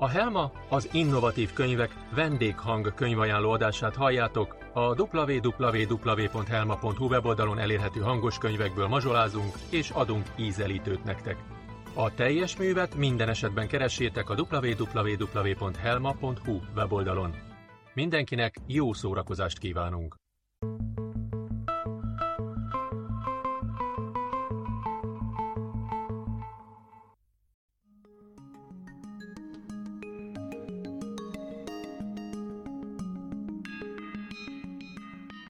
A Helma az innovatív könyvek vendéghang könyvajánló adását halljátok. A www.helma.hu weboldalon elérhető hangos könyvekből mazsolázunk és adunk ízelítőt nektek. A teljes művet minden esetben keressétek a www.helma.hu weboldalon. Mindenkinek jó szórakozást kívánunk!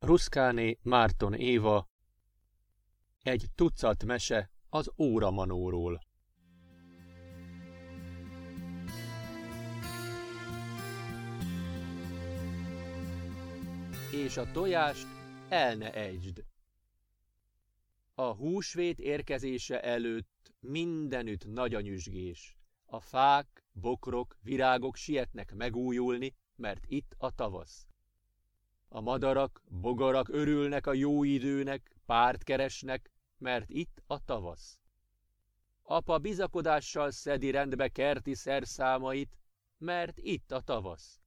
Ruszkáné Márton Éva, egy tucat mese az Óramanóról. És a tojást el ne ejtsd. A húsvét érkezése előtt mindenütt nagy a nyüzsgés. A fák, bokrok, virágok sietnek megújulni, mert itt a tavasz. A madarak, bogarak örülnek a jó időnek, párt keresnek, mert itt a tavasz. Apa bizakodással szedi rendbe kerti szerszámait, mert itt a tavasz.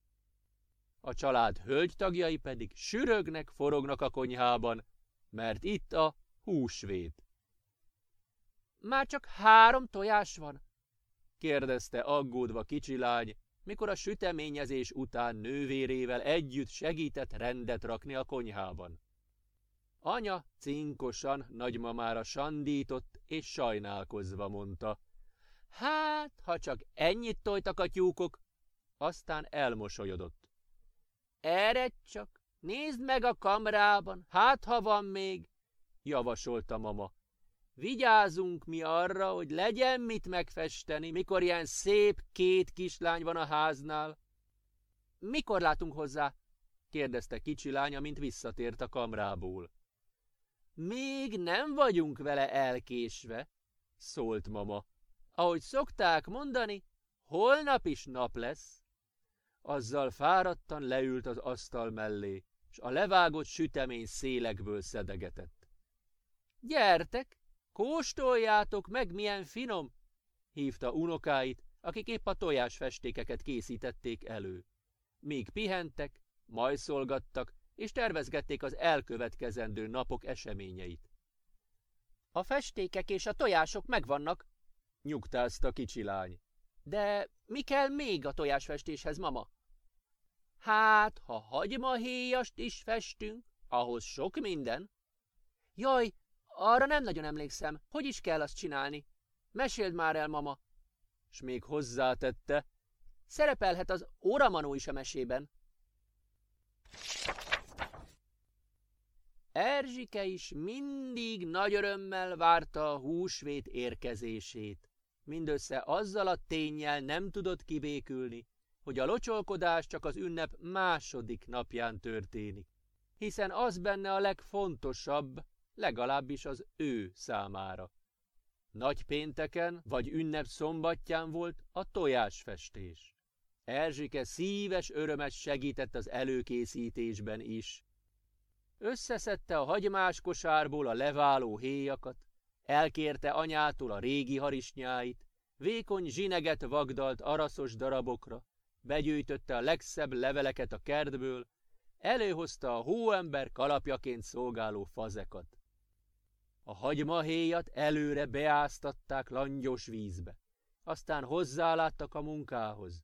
A család hölgytagjai pedig sürögnek, forognak a konyhában, mert itt a húsvét. Már csak 3 tojás van? kérdezte aggódva kicsi lány, mikor a süteményezés után nővérével együtt segített rendet rakni a konyhában. Anya cinkosan nagymamára sandított és sajnálkozva mondta: hát, ha csak ennyit tojtak a tyúkok, aztán elmosolyodott. Eredj csak, nézd meg a kamrában, hát ha van még, javasolta mama. Vigyázzunk mi arra, hogy legyen mit megfesteni, mikor ilyen szép 2 kislány van a háznál. Mikor látunk hozzá? kérdezte kicsi lány, amint visszatért a kamrából. Még nem vagyunk vele elkésve, szólt mama. Ahogy szokták mondani, holnap is nap lesz. Azzal fáradtan leült az asztal mellé, s a levágott sütemény szélekből szedegetett. Gyertek! Kóstoljátok meg, milyen finom! hívta unokáit, akik épp a tojásfestékeket készítették elő. Míg pihentek, majszolgattak, és tervezgették az elkövetkezendő napok eseményeit. A festékek és a tojások megvannak, nyugtázta kicsi lány. De mi kell még a tojásfestéshez, mama? Hát, ha hagymahéjast is festünk, ahhoz sok minden. Jaj! Arra nem nagyon emlékszem, hogy is kell azt csinálni. Meséld már el, mama. S még hozzátette: szerepelhet az Óramanó is a mesében. Erzsike is mindig nagy örömmel várta a húsvét érkezését. Mindössze azzal a ténnyel nem tudott kibékülni, hogy a locsolkodás csak az ünnep második napján történik. Hiszen az benne a legfontosabb, legalábbis az ő számára. Nagypénteken vagy ünnep szombatján volt a tojásfestés. Erzsike szíves örömet segített az előkészítésben is. Összeszedte a hagymás kosárból a leváló héjakat, elkérte anyától a régi harisnyáit, vékony zsineget vagdalt araszos darabokra, begyűjtötte a legszebb leveleket a kertből, előhozta a hóember kalapjaként szolgáló fazekat. A hagymahéjat előre beáztatták langyos vízbe, aztán hozzáláttak a munkához.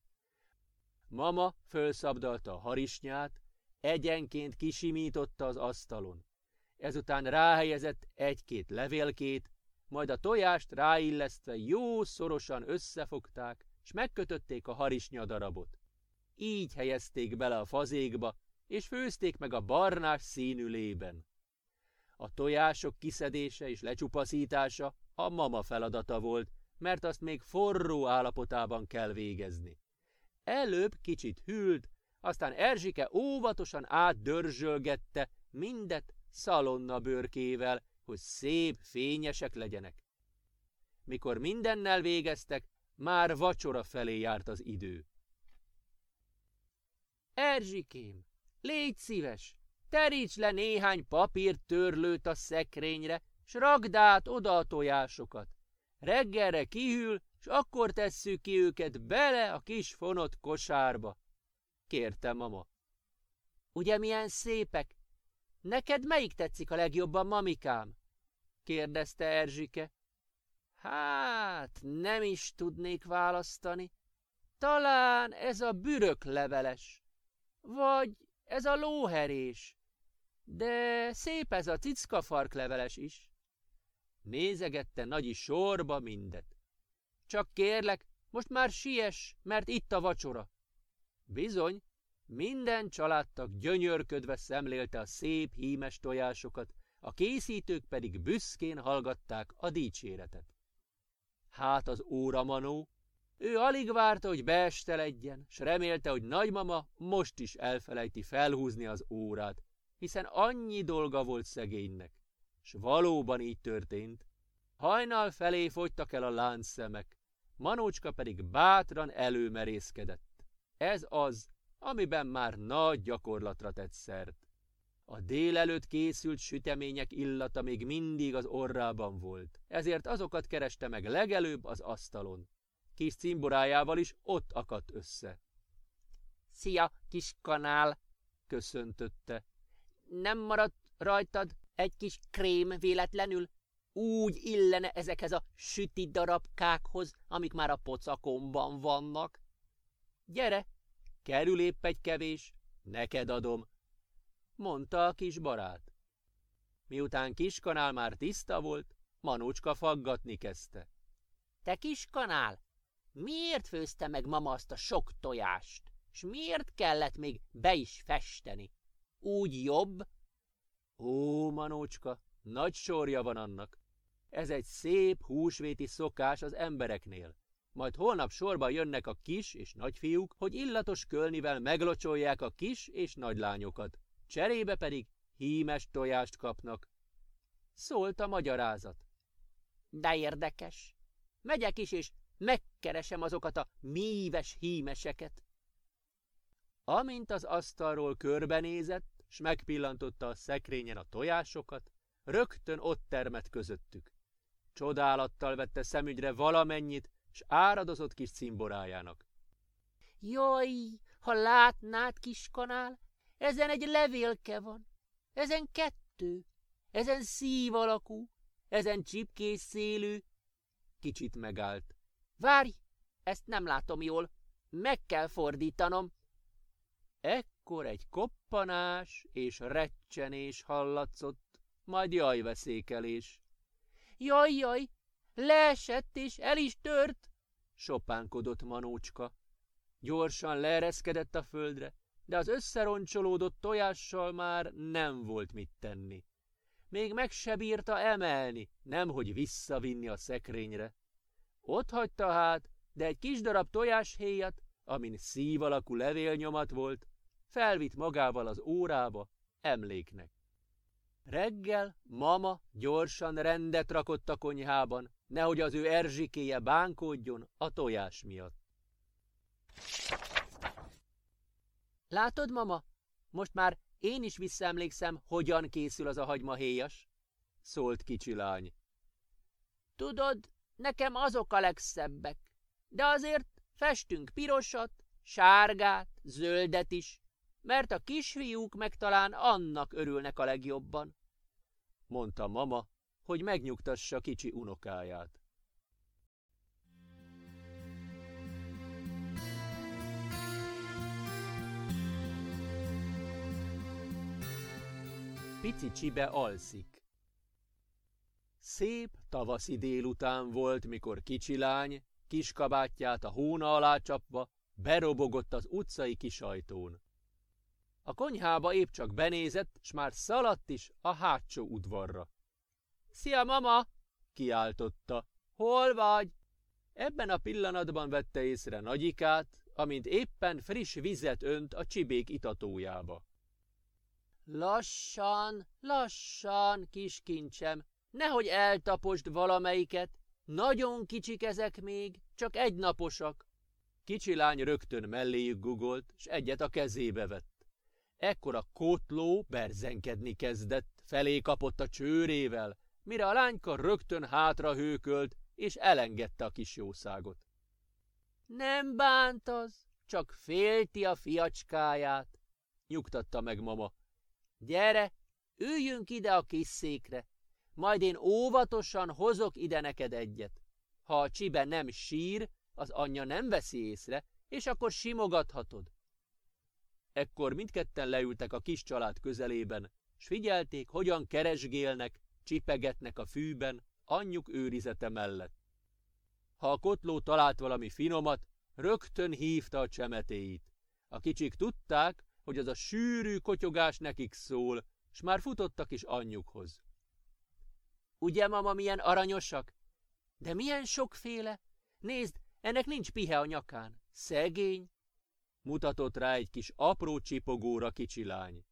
Mama fölszabdalta a harisnyát, egyenként kisimította az asztalon. Ezután ráhelyezett 1-2 levélkét, majd a tojást ráillesztve jó szorosan összefogták, s megkötötték a harisnyadarabot. Így helyezték bele a fazékba, és főzték meg a barnás színű lében. A tojások kiszedése és lecsupaszítása a mama feladata volt, mert azt még forró állapotában kell végezni. Előbb kicsit hűlt, aztán Erzsike óvatosan átdörzsölgette mindet szalonna bőrkével, hogy szép, fényesek legyenek. Mikor mindennel végeztek, már vacsora felé járt az idő. Erzsikém, légy szíves, teríts le néhány papírtörlőt a szekrényre, s rakd át oda a tojásokat. reggelre kihűl, s akkor tesszük ki őket bele a kis fonott kosárba, kérte mama. Ugye milyen szépek? Neked melyik tetszik a legjobban, mamikám? kérdezte Erzsike. Hát, nem is tudnék választani. Talán ez a bürökleveles, vagy ez a lóherés, de szép ez a cickafarkleveles is. Nézegette Nagyi sorba mindet. Csak kérlek, most már siess, mert itt a vacsora. Bizony, minden családtag gyönyörködve szemlélte a szép hímes tojásokat, a készítők pedig büszkén hallgatták a dicséretet. Hát az óramanó, ő alig várta, hogy beesteledjen, s remélte, hogy nagymama most is elfelejti felhúzni az órát, hiszen annyi dolga volt szegénynek, s valóban így történt. Hajnal felé fogytak el a láncszemek, Manócska pedig bátran előmerészkedett. Ez az, amiben már nagy gyakorlatra tett szert. A délelőtt készült sütemények illata még mindig az orrában volt, ezért azokat kereste meg legelőbb az asztalon. Kis cimborájával is ott akadt össze. – Szia, kis kanál! – köszöntötte. – Nem maradt rajtad egy kis krém véletlenül? Úgy illene ezekhez a süti darabkákhoz, amik már a pocakomban vannak. – Gyere! Kerül épp egy kevés, neked adom! – mondta a kis barát. Miután kis kanál már tiszta volt, Manócska faggatni kezdte. – Te kis kanál! Miért főzte meg mama azt a sok tojást, s miért kellett még be is festeni? Úgy jobb? Ó, Manócska, nagy sorja van annak. Ez egy szép húsvéti szokás az embereknél. Majd holnap sorba jönnek a kis és nagyfiúk, hogy illatos kölnivel meglocsolják a kis és nagylányokat. Cserébe pedig hímes tojást kapnak. Szólt a magyarázat. De érdekes. Megyek is, és megkeresem azokat a míves hímeseket. Amint az asztalról körbenézett, s megpillantotta a szekrényen a tojásokat, rögtön ott termett közöttük. Csodálattal vette szemügyre valamennyit, s áradozott kis cimborájának. Jaj, ha látnád, kis kanál, ezen egy levélke van, ezen kettő, ezen szív alakú, ezen csipkés szélű. Kicsit megállt. Várj, ezt nem látom jól, meg kell fordítanom. Ekkor egy koppanás és recsenés hallatszott, majd jajveszékelés. Jaj, jaj, leesett és el is tört, sopánkodott Manócska. Gyorsan leereszkedett a földre, de az összeroncsolódott tojással már nem volt mit tenni. Még meg se bírta emelni, nemhogy visszavinni a szekrényre. Ott hagyta hát, de egy kis darab tojáshéjat, amin szív alakú levélnyomat volt, felvitt magával az órába emléknek. Reggel mama gyorsan rendet rakott a konyhában, nehogy az ő Erzsikéje bánkódjon a tojás miatt. Látod, mama, most már én is visszaemlékszem, hogyan készül az a hagymahéjas, szólt kicsi lány. Tudod, nekem azok a legszebbek, de azért festünk pirosat, sárgát, zöldet is, mert a kisfiúk meg talán annak örülnek a legjobban, mondta mama, hogy megnyugtassa kicsi unokáját. Pici Csibe alszik. Szép tavaszi délután volt, mikor kicsi lány, kiskabátját a hóna alá csapva, berobogott az utcai kisajtón. A konyhába épp csak benézett, s már szaladt is a hátsó udvarra. – Szia, mama! – kiáltotta. – Hol vagy? Ebben a pillanatban vette észre Nagyikát, amint éppen friss vizet önt a csibék itatójába. – Lassan, lassan, kis kincsem! Nehogy eltaposd valamelyiket, nagyon kicsik ezek még, csak egynaposak. Kicsi lány rögtön melléjük gugolt, s egyet a kezébe vett. Ekkor a kótló berzenkedni kezdett, felé kapott a csőrével, mire a lányka rögtön hátra hőkölt, és elengedte a kis jószágot. Nem bánt az, csak félti a fiacskáját, nyugtatta meg mama. Gyere, üljünk ide a kis székre, majd én óvatosan hozok ide neked egyet. Ha a csibe nem sír, az anyja nem veszi észre, és akkor simogathatod. Ekkor mindketten leültek a kis család közelében, s figyelték, hogyan keresgélnek, csipegetnek a fűben, anyjuk őrizete mellett. Ha a kotló talált valami finomat, rögtön hívta a csemetéit. A kicsik tudták, hogy az a sűrű kotyogás nekik szól, s már futottak is anyjukhoz. Ugye, mama, milyen aranyosak? De milyen sokféle? Nézd, ennek nincs pihe a nyakán. Szegény! Mutatott rá egy kis apró csipogóra kicsi lány.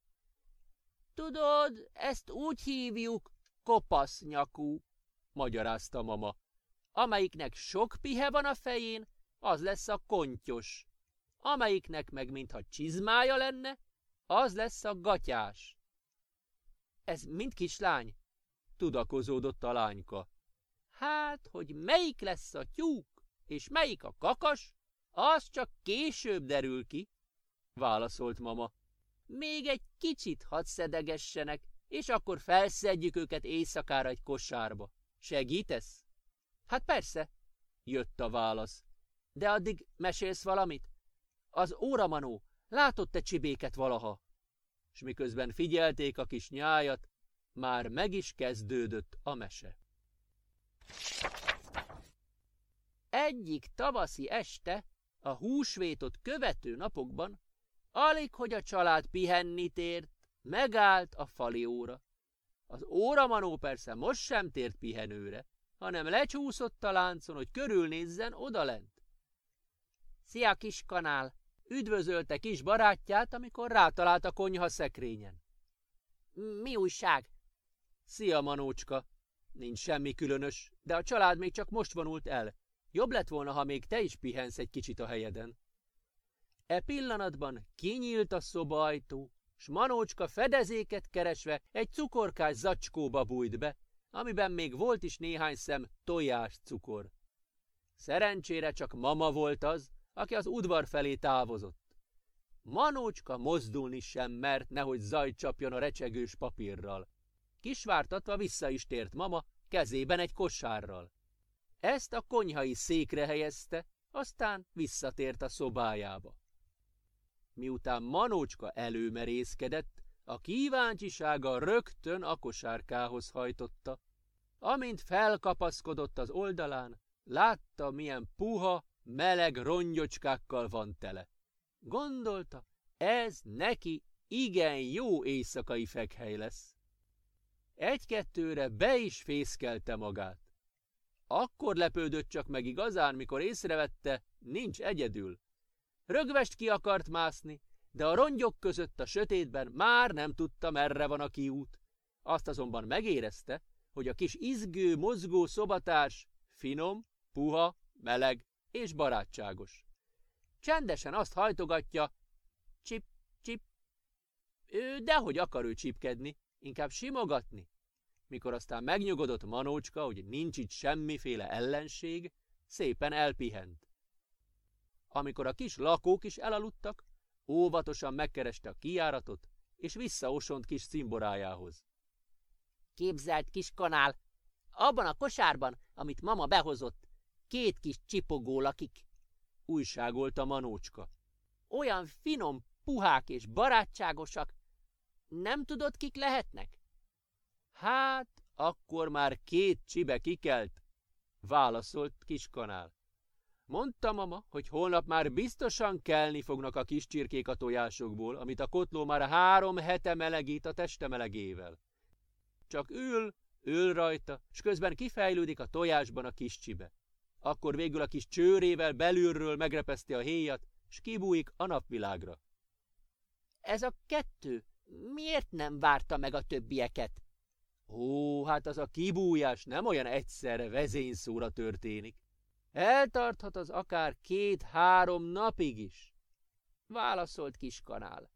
Tudod, ezt úgy hívjuk, kopasz nyakú, magyarázta mama. Amelyiknek sok pihe van a fején, az lesz a kontyos. Amelyiknek meg mintha csizmája lenne, az lesz a gatyás. Ez mind kislány, tudakozódott a lányka. Hát, hogy melyik lesz a tyúk, és melyik a kakas, az csak később derül ki, válaszolt mama. Még egy kicsit hadd szedegessenek, és akkor felszedjük őket éjszakára egy kosárba. Segítesz? Hát persze, jött a válasz. De addig mesélsz valamit? Az óramanó, látott-e csibéket valaha? S miközben figyelték a kis nyájat, már meg is kezdődött a mese. Egyik tavaszi este, a húsvétot követő napokban, alig, hogy a család pihenni tért, megállt a fali óra. Az óramanó persze most sem tért pihenőre, hanem lecsúszott a láncon, hogy körülnézzen odalent. Szia, kis kanál! Üdvözölte kis barátját, amikor rátalált a konyha szekrényen. Mi újság? Szia, manócska! Nincs semmi különös, de a család még csak most vonult el. Jobb lett volna, ha még te is pihensz egy kicsit a helyeden. E pillanatban kinyílt a szobaajtó, s manócska fedezéket keresve egy cukorkás zacskóba bújt be, amiben még volt is néhány szem tojáscukor. Szerencsére csak mama volt az, aki az udvar felé távozott. Manócska mozdulni sem mert, nehogy zaj csapjon a recsegős papírral. Kisvártatva vissza is tért mama, kezében egy kosárral. Ezt a konyhai székre helyezte, aztán visszatért a szobájába. Miután manócska előmerészkedett, a kíváncsisága rögtön a kosárkához hajtotta. Amint felkapaszkodott az oldalán, látta, milyen puha, meleg rongyocskákkal van tele. Gondolta, ez neki igen jó éjszakai fekhely lesz. Egy-kettőre be is fészkelte magát. Akkor lepődött csak meg igazán, mikor észrevette, nincs egyedül. Rögvest ki akart mászni, de a rongyok között a sötétben már nem tudta, merre van a kiút. Azt azonban megérezte, hogy a kis izgő, mozgó szobatárs finom, puha, meleg és barátságos. Csendesen azt hajtogatja, csip, csip. Ő dehogy akar ő csipkedni, inkább simogatni. Mikor aztán megnyugodott manócska, hogy nincs itt semmiféle ellenség, szépen elpihent. Amikor a kis lakók is elaludtak, óvatosan megkereste a kijáratot, és visszaosont kis cimborájához. Képzeld, kis kanál, abban a kosárban, amit mama behozott, 2 kis csipogó lakik, újságolta manócska. Olyan finom, puhák és barátságosak, nem tudod, kik lehetnek? Hát, akkor már 2 csibe kikelt, válaszolt kiskanál. Mondta mama, hogy holnap már biztosan kelni fognak a kis csirkék a tojásokból, amit a kotló már 3 hete melegít a teste melegével. Csak ül rajta, s közben kifejlődik a tojásban a kis csibe. Akkor végül a kis csőrével belülről megrepeszti a héjat, s kibújik a napvilágra. Ez a 2 miért nem várta meg a többieket? Ó, hát az a kibújás nem olyan egyszerre vezényszóra történik. Eltarthat az akár 2-3 napig is, válaszolt kiskanál.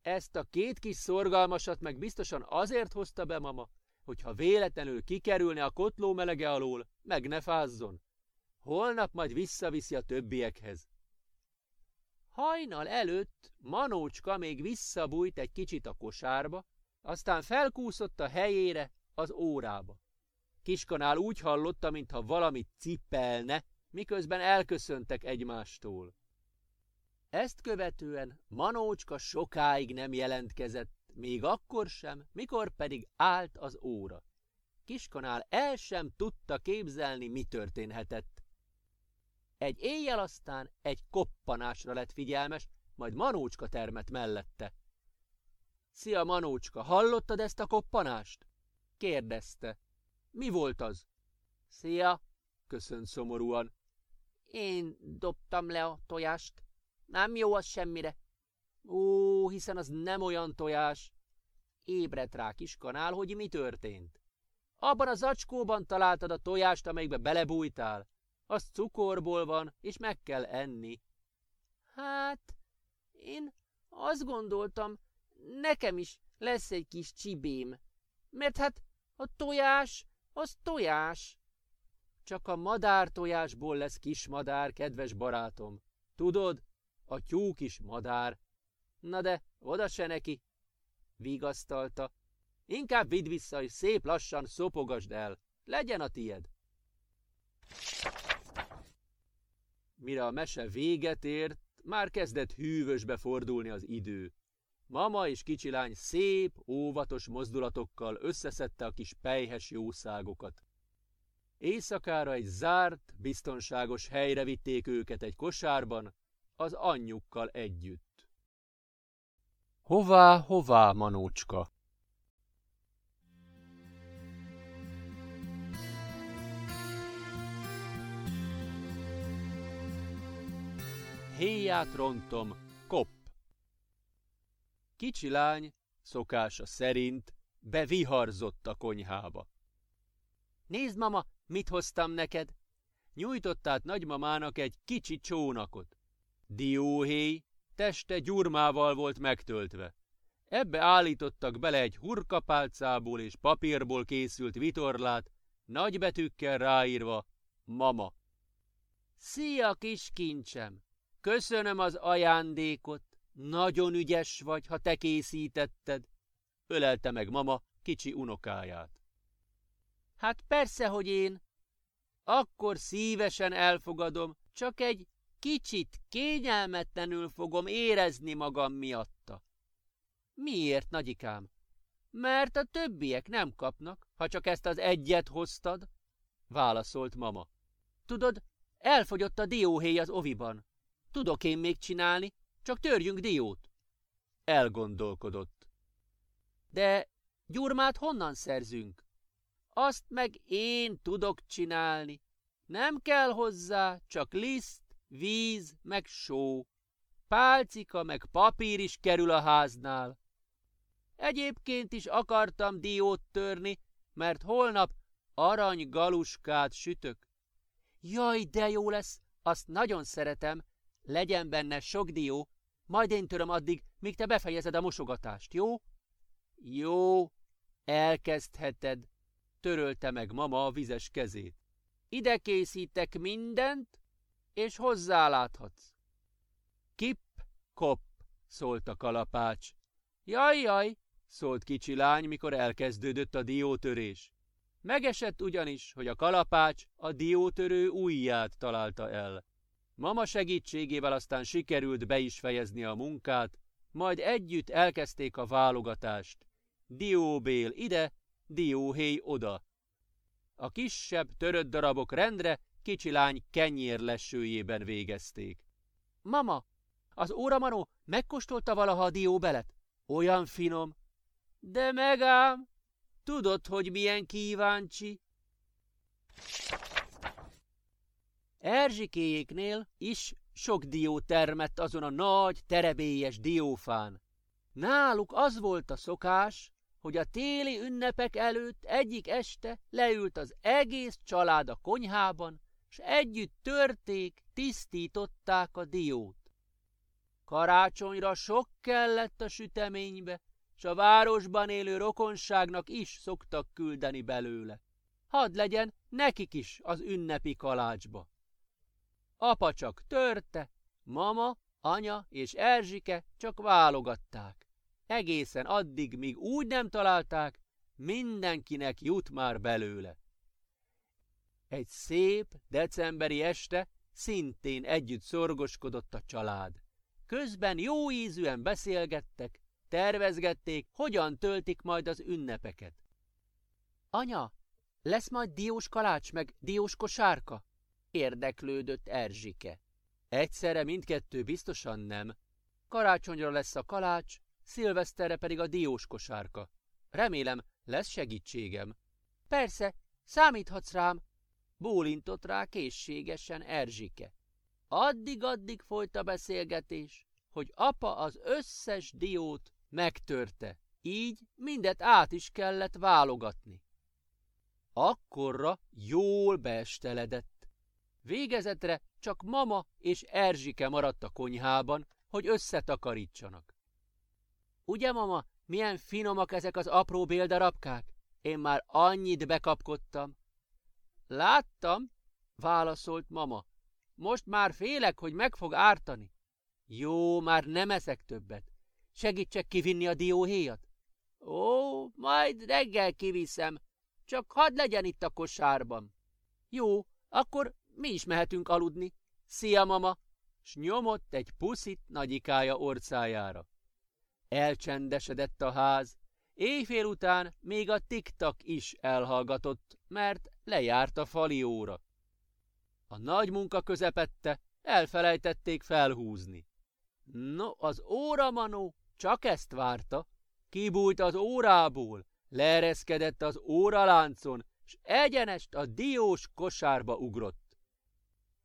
Ezt a 2 kis szorgalmasat meg biztosan azért hozta be mama, hogy ha véletlenül kikerülne a kotló melege alól, meg ne fázzon. Holnap majd visszaviszi a többiekhez. Hajnal előtt Manócska még visszabújt egy kicsit a kosárba, aztán felkúszott a helyére, az órába. Kiskanál úgy hallotta, mintha valamit cipelne, miközben elköszöntek egymástól. Ezt követően Manócska sokáig nem jelentkezett, még akkor sem, mikor pedig állt az óra. Kiskanál el sem tudta képzelni, mi történhetett. Egy éjjel aztán egy koppanásra lett figyelmes, majd Manócska termett mellette. – Szia, Manócska, hallottad ezt a koppanást? – kérdezte. – Mi volt az? – Szia, köszönt szomorúan. – Én dobtam le a tojást. Nem jó az semmire. Ó, hiszen az nem olyan tojás. Ébredt rá Kiskanál, hogy mi történt. Abban a zacskóban találtad a tojást, amelyikbe belebújtál. Az cukorból van, és meg kell enni. Hát, én azt gondoltam, nekem is lesz egy kis csibém. Mert hát a tojás, az tojás. Csak a madár tojásból lesz kismadár, kedves barátom. Tudod, a tyúk is madár. Na de, oda se neki, vigasztalta. Inkább vidd vissza, és szép lassan szopogasd el. Legyen a tied. Mire a mese véget ért, már kezdett hűvösbe fordulni az idő. Mama és kicsilány szép, óvatos mozdulatokkal összeszedte a kis pelyhes jószágokat. Éjszakára egy zárt, biztonságos helyre vitték őket egy kosárban, az anyjukkal együtt. Hová, hová, Manócska? Héját rontom, kopp! Kicsilány, szokása szerint, beviharzott a konyhába. Nézd, mama, mit hoztam neked! Nyújtott át nagymamának egy kicsi csónakot. Dióhéj, teste gyurmával volt megtöltve. Ebbe állítottak bele egy hurkapálcából és papírból készült vitorlát, nagybetűkkel ráírva, Mama. Szia, kis kincsem! Köszönöm az ajándékot, nagyon ügyes vagy, ha te készítetted, ölelte meg mama kicsi unokáját. Hát persze, hogy én. Akkor szívesen elfogadom, csak egy kicsit kényelmetlenül fogom érezni magam miatta. Miért, nagyikám? Mert a többiek nem kapnak, ha csak ezt az egyet hoztad, válaszolt mama. Tudod, elfogyott a dióhéj az oviban. Tudok én még csinálni, csak törjünk diót. Elgondolkodott. De gyurmát honnan szerzünk? Azt meg én tudok csinálni. Nem kell hozzá, csak liszt, víz, meg só. Pálcika, meg papír is kerül a háznál. Egyébként is akartam diót törni, mert holnap aranygaluskát sütök. Jaj, de jó lesz, azt nagyon szeretem. Legyen benne sok dió, majd én töröm addig, míg te befejezed a mosogatást, jó? Jó, elkezdheted, törölte meg mama a vizes kezét. Ide készítek mindent, és hozzáláthatsz. Kip, kop, szólt a kalapács. Jajjaj, szólt kicsi lány, mikor elkezdődött a diótörés. Megesett ugyanis, hogy a kalapács a diótörő ujját találta el. Mama segítségével aztán sikerült be is fejezni a munkát, majd együtt elkezdték a válogatást. Dióbél ide, dióhéj oda. A kisebb törött darabok rendre kicsilány kenyérlesőjében végezték. Mama, az óramanó megkóstolta valaha a dióbelet? Olyan finom. De megám, tudod, hogy milyen kíváncsi? Erzsikéjéknél is sok dió termett azon a nagy, terebélyes diófán. Náluk az volt a szokás, hogy a téli ünnepek előtt egyik este leült az egész család a konyhában, s együtt törték, tisztították a diót. Karácsonyra sok kellett a süteménybe, s s a városban élő rokonságnak is szoktak küldeni belőle. Hadd legyen nekik is az ünnepi kalácsba. Apa csak törte, mama, anya és Erzsike csak válogatták. Egészen addig, míg úgy nem találták, mindenkinek jut már belőle. Egy szép decemberi este szintén együtt szorgoskodott a család. Közben jó ízűen beszélgettek, tervezgették, hogyan töltik majd az ünnepeket. Anya, lesz majd diós kalács meg diós kosárka? Érdeklődött Erzsike. Egyszerre mindkettő biztosan nem. Karácsonyra lesz a kalács, szilveszterre pedig a diós kosárka. Remélem, lesz segítségem. Persze, számíthatsz rám, bólintott rá készségesen Erzsike. Addig folyt a beszélgetés, hogy apa az összes diót megtörte, így mindet át is kellett válogatni. Akkorra jól beesteledett. Végezetre csak mama és Erzsike maradt a konyhában, hogy összetakarítsanak. Ugye, mama, milyen finomak ezek az apró béldarabkák? Én már annyit bekapkodtam. Láttam, válaszolt mama. Most már félek, hogy meg fog ártani. Jó, már nem eszek többet. Segítsek kivinni a dióhéjat? Ó, majd reggel kiviszem. Csak hadd legyen itt a kosárban. Jó, akkor mi is mehetünk aludni. Szia, mama! S nyomott egy puszit nagyikája orcájára. Elcsendesedett a ház. Éjfél után még a tiktak is elhallgatott, mert lejárt a fali óra. A nagy munka közepette, elfelejtették felhúzni. No, az óramanó csak ezt várta. Kibújt az órából, leereszkedett az óraláncon, s egyenest a diós kosárba ugrott.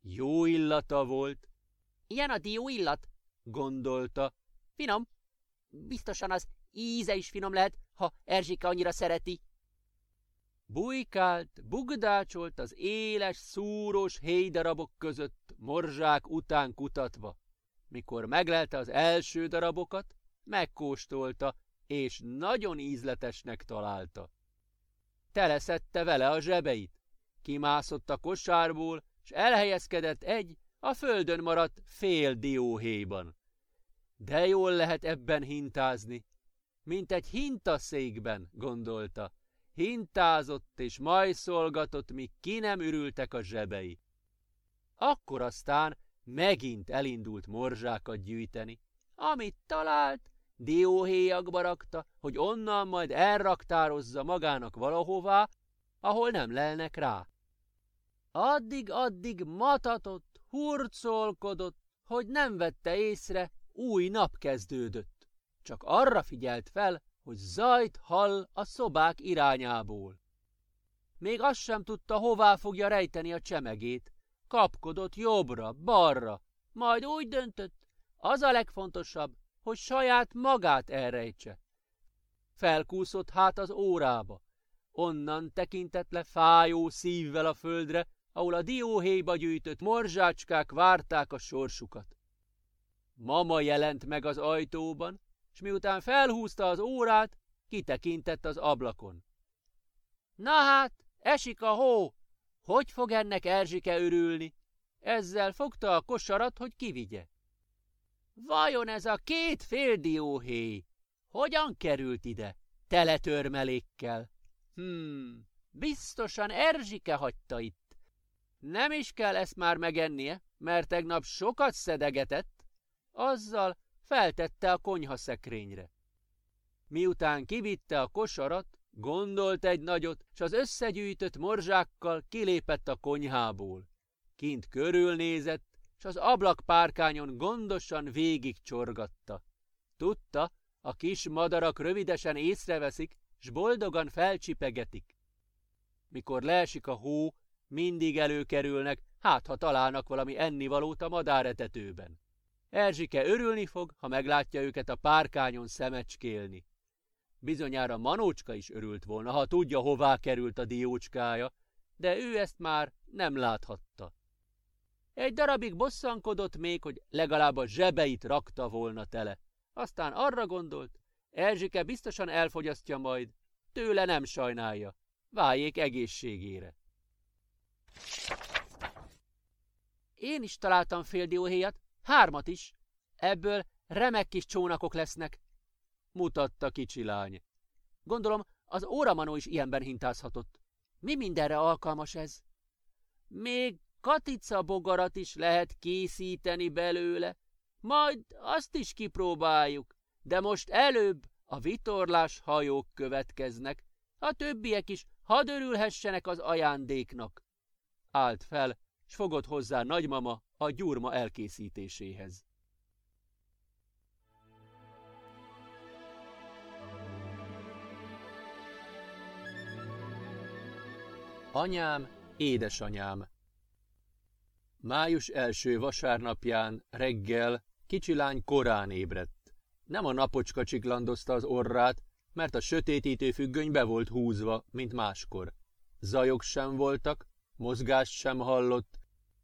Jó illata volt. Ilyen a dió illat, gondolta. Finom, biztosan az íze is finom lehet, ha Erzsike annyira szereti. Bujkált, bugdácsolt az éles, szúrós héjdarabok között, morzsák után kutatva. Mikor meglelte az első darabokat, megkóstolta, és nagyon ízletesnek találta. Teleszedte vele a zsebeit. Kimászott a kosárból, s elhelyezkedett egy, a földön maradt fél dióhéjban. De jól lehet ebben hintázni. Mint egy hintaszékben, gondolta. Hintázott és majszolgatott, míg ki nem ürültek a zsebei. Akkor aztán megint elindult morzsákat gyűjteni. Amit talált, dióhéjakba rakta, hogy onnan majd elraktározza magának valahová, ahol nem lelnek rá. Addig matatott, hurcolkodott, hogy nem vette észre, új nap kezdődött. Csak arra figyelt fel, hogy zajt hall a szobák irányából. Még azt sem tudta, hová fogja rejteni a csemegét. Kapkodott jobbra, balra, majd úgy döntött, az a legfontosabb, hogy saját magát elrejtse. Felkúszott hát az órába. Onnan tekintett le fájó szívvel a földre, ahol a dióhéjba gyűjtött morzsácskák várták a sorsukat. Mama jelent meg az ajtóban, és miután felhúzta az órát, kitekintett az ablakon. Na hát, esik a hó! Hogy fog ennek Erzsike örülni? Ezzel fogta a kosarat, hogy kivigye. Vajon ez a két fél dióhéj hogyan került ide teletörmelékkel? Biztosan Erzsike hagyta itt. Nem is kell ezt már megennie, mert tegnap sokat szedegetett, azzal feltette a konyhaszekrényre. Miután kivitte a kosarat, gondolt egy nagyot, s az összegyűjtött morzsákkal kilépett a konyhából. Kint körülnézett, s az ablakpárkányon gondosan végigcsorgatta. Tudta, a kis madarak rövidesen észreveszik, s boldogan felcsipegetik. Mikor leesik a hó, mindig előkerülnek, hát ha találnak valami ennivalót a madáretetőben. Erzsike örülni fog, ha meglátja őket a párkányon szemecskélni. Bizonyára Manócska is örült volna, ha tudja, hová került a diócskája, de ő ezt már nem láthatta. Egy darabig bosszankodott még, hogy legalább a zsebeit rakta volna tele. Aztán arra gondolt, Erzsike biztosan elfogyasztja majd, tőle nem sajnálja, váljék egészségére. Én is találtam fél dióhéjat, 3 is, ebből remek kis csónakok lesznek, mutatta kicsi lány. Gondolom, az óramanó is ilyenben hintázhatott. Mi mindenre alkalmas ez? Még katica bogarat is lehet készíteni belőle, majd azt is kipróbáljuk, de most előbb a vitorlás hajók következnek, a többiek is hadd örülhessenek az ajándéknak. Állt fel, s fogott hozzá nagymama a gyurma elkészítéséhez. Anyám, édesanyám. Május 1. vasárnapján reggel kicsilány korán ébredt. Nem a napocska csiklandozta az orrát, mert a sötétítő függöny be volt húzva, mint máskor. Zajok sem voltak, mozgást sem hallott,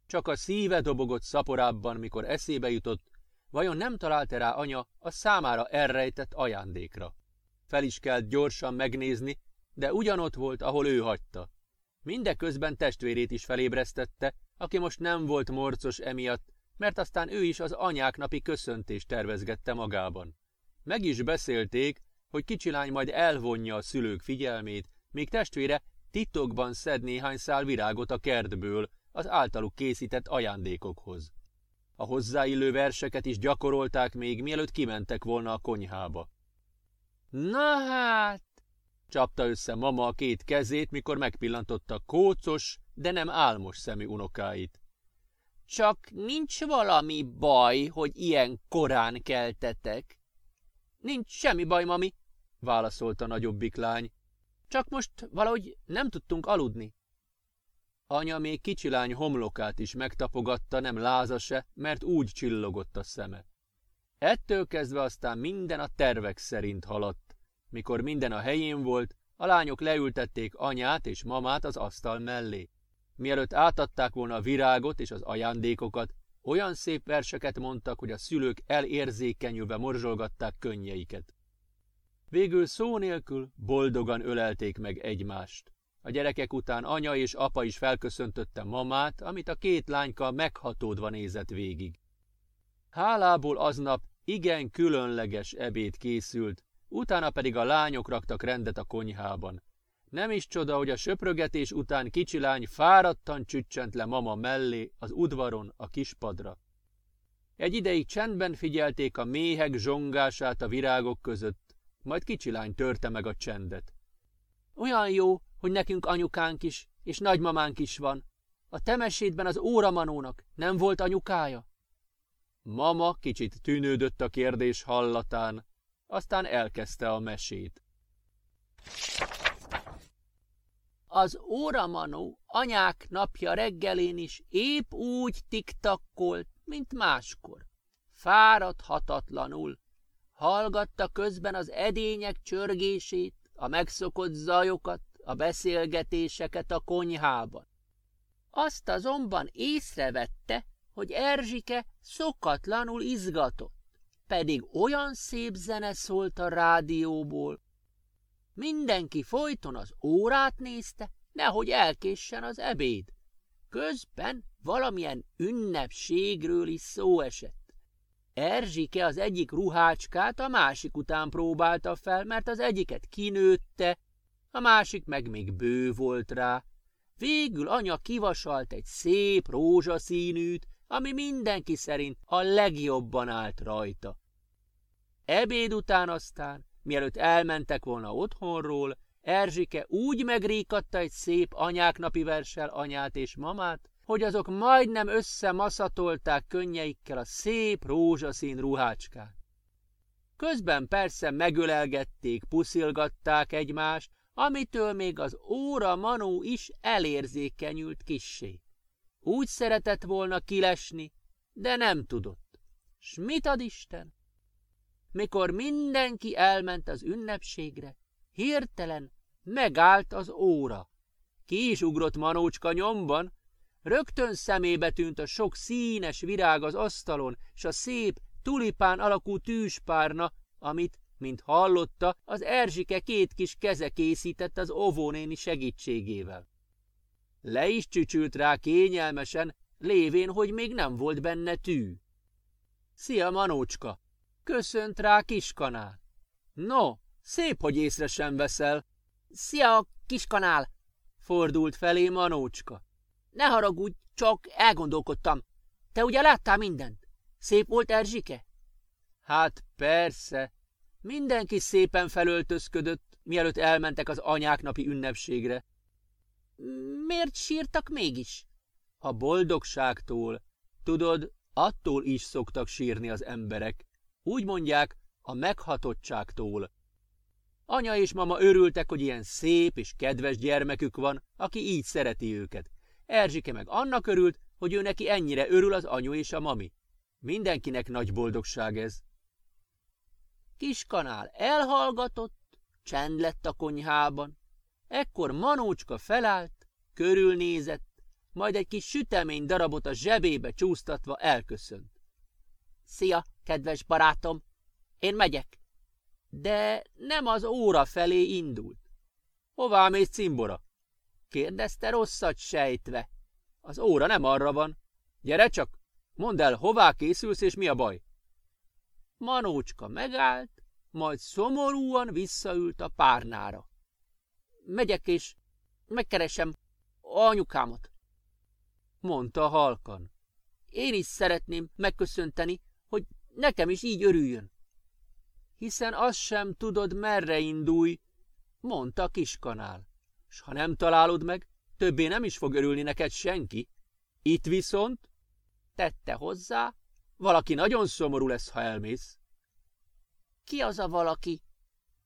csak a szíve dobogott szaporábban, mikor eszébe jutott, vajon nem találta rá anya a számára elrejtett ajándékra. Fel is kellett gyorsan megnézni, de ugyanott volt, ahol ő hagyta. Mindeközben testvérét is felébresztette, aki most nem volt morcos emiatt, mert aztán ő is az anyák napi köszöntést tervezgette magában. Meg is beszélték, hogy kicsilány majd elvonja a szülők figyelmét, míg testvére titokban szed néhány szál virágot a kertből az általuk készített ajándékokhoz. A hozzáillő verseket is gyakorolták még, mielőtt kimentek volna a konyhába. Na hát! Csapta össze mama a 2 kezét, mikor megpillantotta kócos, de nem álmos szemű unokáit. Csak nincs valami baj, hogy ilyen korán keltetek? Nincs semmi baj, mami, válaszolta a nagyobbik lány. Csak most valahogy nem tudtunk aludni. Anya még kicsilány homlokát is megtapogatta, nem láza se, mert úgy csillogott a szeme. Ettől kezdve aztán minden a tervek szerint haladt. Mikor minden a helyén volt, a lányok leültették anyát és mamát az asztal mellé. Mielőtt átadták volna a virágot és az ajándékokat, olyan szép verseket mondtak, hogy a szülők elérzékenyülve morzsolgatták könnyeiket. Végül szó nélkül boldogan ölelték meg egymást. A gyerekek után anya és apa is felköszöntötte mamát, amit a 2 lányka meghatódva nézett végig. Hálából aznap igen különleges ebéd készült, utána pedig a lányok raktak rendet a konyhában. Nem is csoda, hogy a söprögetés után kicsilány fáradtan csüccsent le mama mellé az udvaron a kispadra. Egy ideig csendben figyelték a méhek zsongását a virágok között, majd kicsilány törte meg a csendet. Olyan jó, hogy nekünk anyukánk is, és nagymamánk is van. A temesétben az óramanónak nem volt anyukája? Mama kicsit tűnődött a kérdés hallatán. Aztán elkezdte a mesét. Az óramanó anyák napja reggelén is épp úgy tiktakkolt, mint máskor. Fáradhatatlanul. Hallgatta közben az edények csörgését, a megszokott zajokat, a beszélgetéseket a konyhában. Azt azonban észrevette, hogy Erzsike szokatlanul izgatott. Pedig olyan szép zene szólt a rádióból. Mindenki folyton az órát nézte, nehogy elkéssen az ebéd. Közben valamilyen ünnepségről is szó esett. Erzsike az egyik ruhácskát a másik után próbálta fel, mert az egyiket kinőtte, a másik meg még bő volt rá. Végül anya kivasalt egy szép rózsaszínűt, ami mindenki szerint a legjobban állt rajta. Ebéd után aztán, mielőtt elmentek volna otthonról, Erzsike úgy megríkatta egy szép anyáknapi verssel anyát és mamát, hogy azok majdnem összemaszatolták könnyeikkel a szép rózsaszín ruhácskát. Közben persze megölelgették, puszilgatták egymást, amitől még az óramanó is elérzékenyült kissé. Úgy szeretett volna kilesni, de nem tudott. S mit ad Isten? Mikor mindenki elment az ünnepségre, hirtelen megállt az óra. Ki is ugrott Manócska nyomban, rögtön szemébe tűnt a sok színes virág az asztalon, s a szép tulipán alakú tűzpárna, amit Mint hallotta, az Erzsike két kis keze készített az óvónéni segítségével. Le is csücsült rá kényelmesen, lévén, hogy még nem volt benne tű. Szia, Manócska! Köszönt rá Kiskanál. No, szép, hogy észre sem veszel. Szia, Kiskanál! Fordult felé Manócska. Ne haragudj, csak elgondolkodtam. Te ugye láttál mindent? Szép volt Erzsike? Hát persze. Mindenki szépen felöltözködött, mielőtt elmentek az anyáknapi ünnepségre. Miért sírtak mégis? A boldogságtól. Tudod, attól is szoktak sírni az emberek. Úgy mondják, a meghatottságtól. Anya és mama örültek, hogy ilyen szép és kedves gyermekük van, aki így szereti őket. Erzsike meg annak örült, hogy ő neki ennyire örül az anyu és a mami. Mindenkinek nagy boldogság ez. Kiskanál elhallgatott, csend lett a konyhában. Ekkor Manócska felállt, körülnézett, majd egy kis sütemény darabot a zsebébe csúsztatva elköszönt. Szia, kedves barátom! Én megyek! De nem az óra felé indult. Hová mész, cimbora? Kérdezte rosszat sejtve. Az óra nem arra van. Gyere csak, mondd el, hová készülsz és mi a baj. Manócska megállt, majd szomorúan visszaült a párnára. Megyek és megkeresem anyukámat, mondta halkan. Én is szeretném megköszönteni, hogy nekem is így örüljön. Hiszen azt sem tudod, merre indulj, mondta Kiskanál. S ha nem találod meg, többé nem is fog örülni neked senki. Itt viszont, tette hozzá, valaki nagyon szomorú lesz, ha elmész. Ki az a valaki?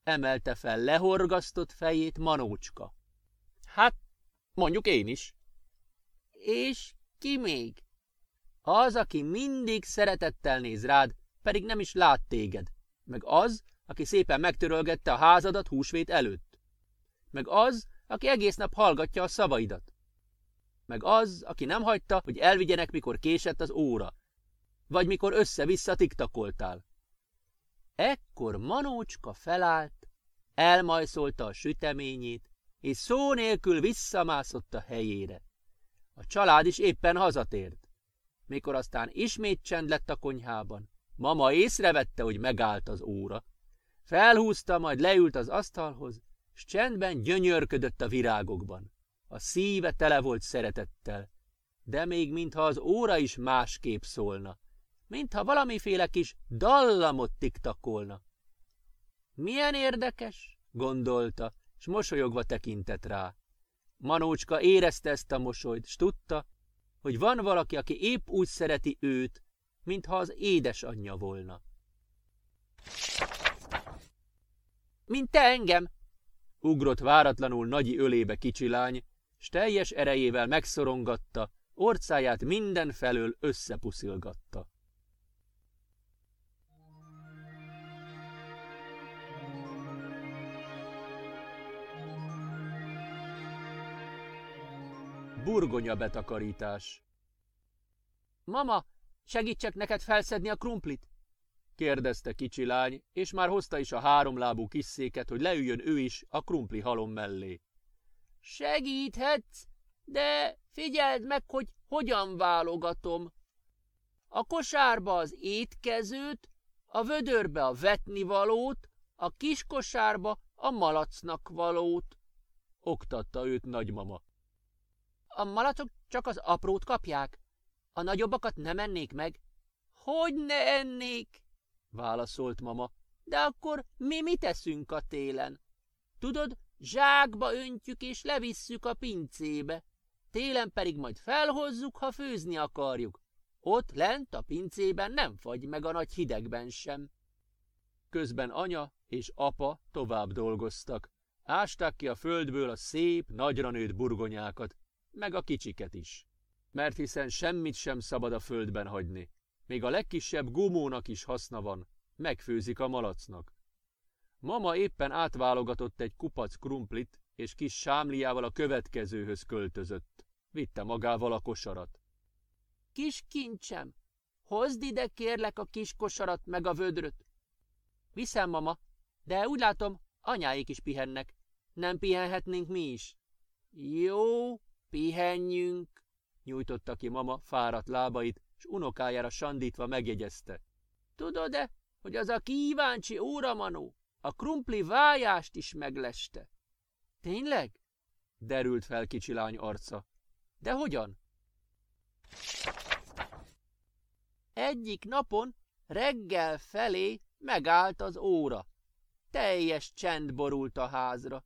Emelte fel lehorgasztott fejét Manócska. Hát, mondjuk én is. És ki még? Az, aki mindig szeretettel néz rád, pedig nem is lát téged. Meg az, aki szépen megtörölgette a házadat húsvét előtt. Meg az, aki egész nap hallgatja a szavaidat. Meg az, aki nem hagyta, hogy elvigyenek, mikor késett az óra, vagy mikor össze-vissza tiktakoltál. Ekkor Manócska felállt, elmajszolta a süteményét, és szó nélkül visszamászott a helyére. A család is éppen hazatért. Mikor aztán ismét csend lett a konyhában, mama észrevette, hogy megállt az óra. Felhúzta, majd leült az asztalhoz, s csendben gyönyörködött a virágokban. A szíve tele volt szeretettel, de még mintha az óra is másképp szólna, mintha valamiféle kis dallamot tiktakolna. Milyen érdekes, gondolta, s mosolyogva tekintett rá. Manócska érezte ezt a mosolyt, s tudta, hogy van valaki, aki épp úgy szereti őt, mintha az édesanyja volna. Mint te engem! Ugrott váratlanul Nagyi ölébe kicsi lány, s teljes erejével megszorongatta, orcáját mindenfelől összepuszilgatta. Burgonya betakarítás. Mama, segítsek neked felszedni a krumplit? Kérdezte kicsi lány, és már hozta is a háromlábú kis széket, hogy leüljön ő is a krumpli halom mellé. Segíthetsz, de figyeld meg, hogy hogyan válogatom. A kosárba az étkezőt, a vödörbe a vetnivalót, a kis kosárba a malacnak valót, oktatta őt nagymama. A malacok csak az aprót kapják, a nagyobbakat nem ennék meg. Hogy ne ennék? Válaszolt mama, de akkor mi mit eszünk a télen? Tudod, zsákba öntjük és levisszük a pincébe, télen pedig majd felhozzuk, ha főzni akarjuk. Ott lent a pincében nem fagy meg a nagy hidegben sem. Közben anya és apa tovább dolgoztak. Ásták ki a földből a szép, nagyra nőtt burgonyákat, meg a kicsiket is, mert hiszen semmit sem szabad a földben hagyni. Még a legkisebb gumónak is haszna van, megfőzik a malacnak. Mama éppen átválogatott egy kupac krumplit, és kis sámliával a következőhöz költözött. Vitte magával a kosarat. Kis kincsem, hozd ide kérlek a kis kosarat meg a vödröt. Viszem, mama, De úgy látom, anyáik is pihennek. Nem pihenhetnénk mi is? Jó, pihenjünk, nyújtotta ki mama fáradt lábait, s unokájára sandítva megjegyezte. Tudod-e, hogy az a kíváncsi óramanó a krumpli vájást is megleste? Tényleg? Derült fel kicsi lány arca. De hogyan? Egyik napon reggel felé megállt az óra. Teljes csend borult a házra.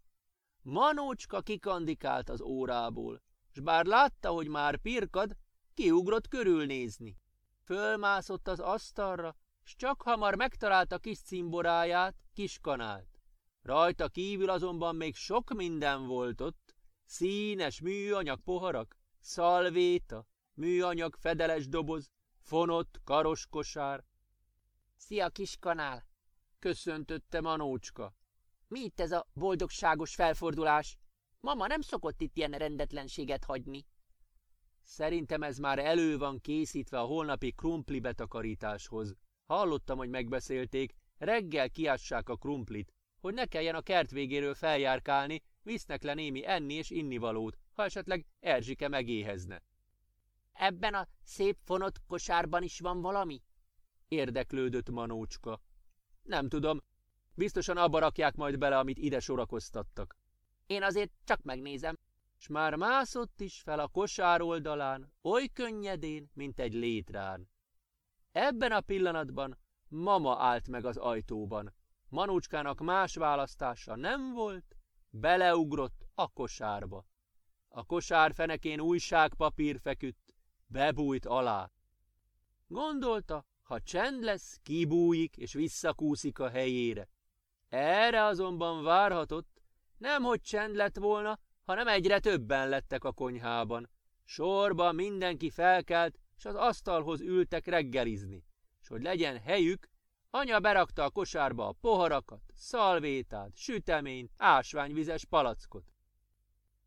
Manócska kikandikált az órából, s bár látta, hogy már pirkad, kiugrott körülnézni. Fölmászott az asztalra, s csak hamar megtalálta kis cimboráját, kis kanált. Rajta kívül azonban még sok minden volt ott, színes műanyag poharak, szalvéta, műanyag fedeles doboz, fonott karoskosár. Szia, kis kanál! Köszöntötte Manócska. Mi itt ez a boldogságos felfordulás? Mama nem szokott itt ilyen rendetlenséget hagyni. Szerintem ez már elő van készítve a holnapi krumpli betakarításhoz. Hallottam, hogy megbeszélték, reggel kiássák a krumplit, hogy ne kelljen a kert végéről feljárkálni, visznek le némi enni és innivalót, ha esetleg Erzsike megéhezne. Ebben a szép fonott kosárban is van valami? Érdeklődött Manócska. Nem tudom, biztosan abba rakják majd bele, amit ide sorakoztattak. Én azért csak megnézem. S már mászott is fel a kosár oldalán, oly könnyedén, mint egy létrán. Ebben a pillanatban mama állt meg az ajtóban. Manócskának más választása nem volt, beleugrott a kosárba. A kosár fenekén újságpapír feküdt, bebújt alá. Gondolta, ha csend lesz, kibújik és visszakúszik a helyére. Erre azonban várhatott, nemhogy csend lett volna, hanem egyre többen lettek a konyhában. Sorba mindenki felkelt, s az asztalhoz ültek reggelizni, s hogy legyen helyük, anya berakta a kosárba a poharakat, szalvétát, süteményt, ásványvizes palackot.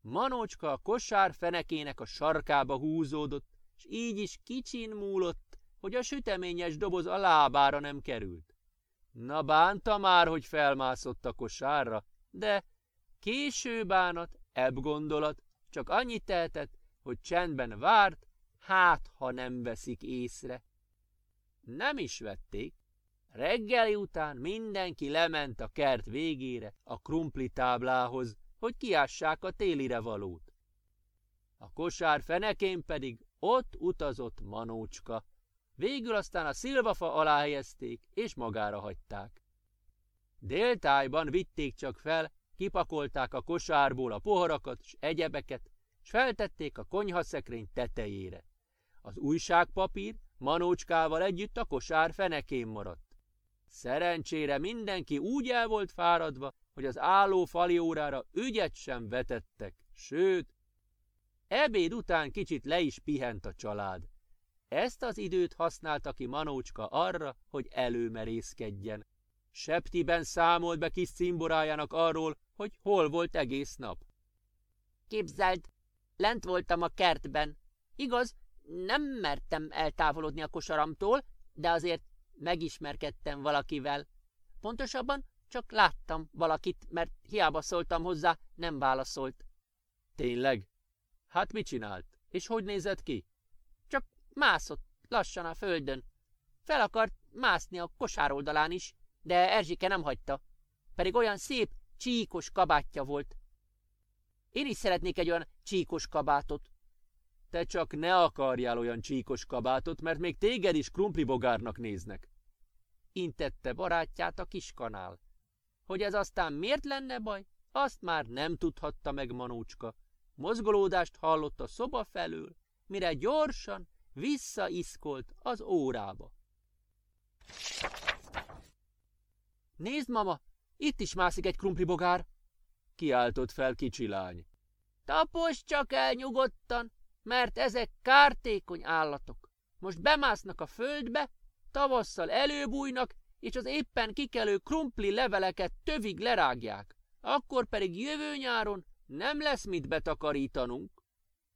Manócska a kosár fenekének a sarkába húzódott, s így is kicsin múlott, hogy a süteményes doboz a lábára nem került. Na bánta már, hogy felmászott a kosárra, de késő bánat, ebb gondolat, csak annyit tehetett, hogy csendben várt, hát ha nem veszik észre. Nem is vették. Reggeli után mindenki lement a kert végére, a krumpli táblához, hogy kiássák a télire valót. A kosár fenekén pedig ott utazott Manócska. Végül aztán a szilvafa alá helyezték, és magára hagyták. Déltájban vitték csak fel, kipakolták a kosárból a poharakat s egyebeket, s feltették a konyhaszekrény tetejére. Az újságpapír Manócskával együtt a kosár fenekén maradt. Szerencsére mindenki úgy el volt fáradva, hogy az álló fali órára ügyet sem vetettek, sőt, ebéd után kicsit le is pihent a család. Ezt az időt használta ki Manócska arra, hogy előmerészkedjen. Septiben számolt be kis cimborájának arról, hogy hol volt egész nap. Képzeld, lent voltam a kertben. Igaz, nem mertem eltávolodni a kosaramtól, de azért megismerkedtem valakivel. Pontosabban csak láttam valakit, mert hiába szóltam hozzá, nem válaszolt. Tényleg? Hát mit csinált? És hogy nézett ki? Csak mászott lassan a földön. Fel akart mászni a kosár oldalán is, de Erzsike nem hagyta. Pedig olyan szép, csíkos kabátja volt. Én is szeretnék egy olyan csíkos kabátot. Te csak ne akarjál olyan csíkos kabátot, mert még téged is krumplibogárnak néznek. Intette barátját a kiskanál. Hogy ez aztán miért lenne baj, azt már nem tudhatta meg Manócska. Mozgolódást hallott a szoba felől, mire gyorsan visszaiszkolt az órába. Nézd, mama, itt is mászik egy krumplibogár, kiáltott fel kicsi lány. Taposd csak el nyugodtan, mert ezek kártékony állatok. Most bemásznak a földbe, tavasszal előbújnak, és az éppen kikelő krumpli leveleket tövig lerágják. Akkor pedig jövő nyáron nem lesz mit betakarítanunk,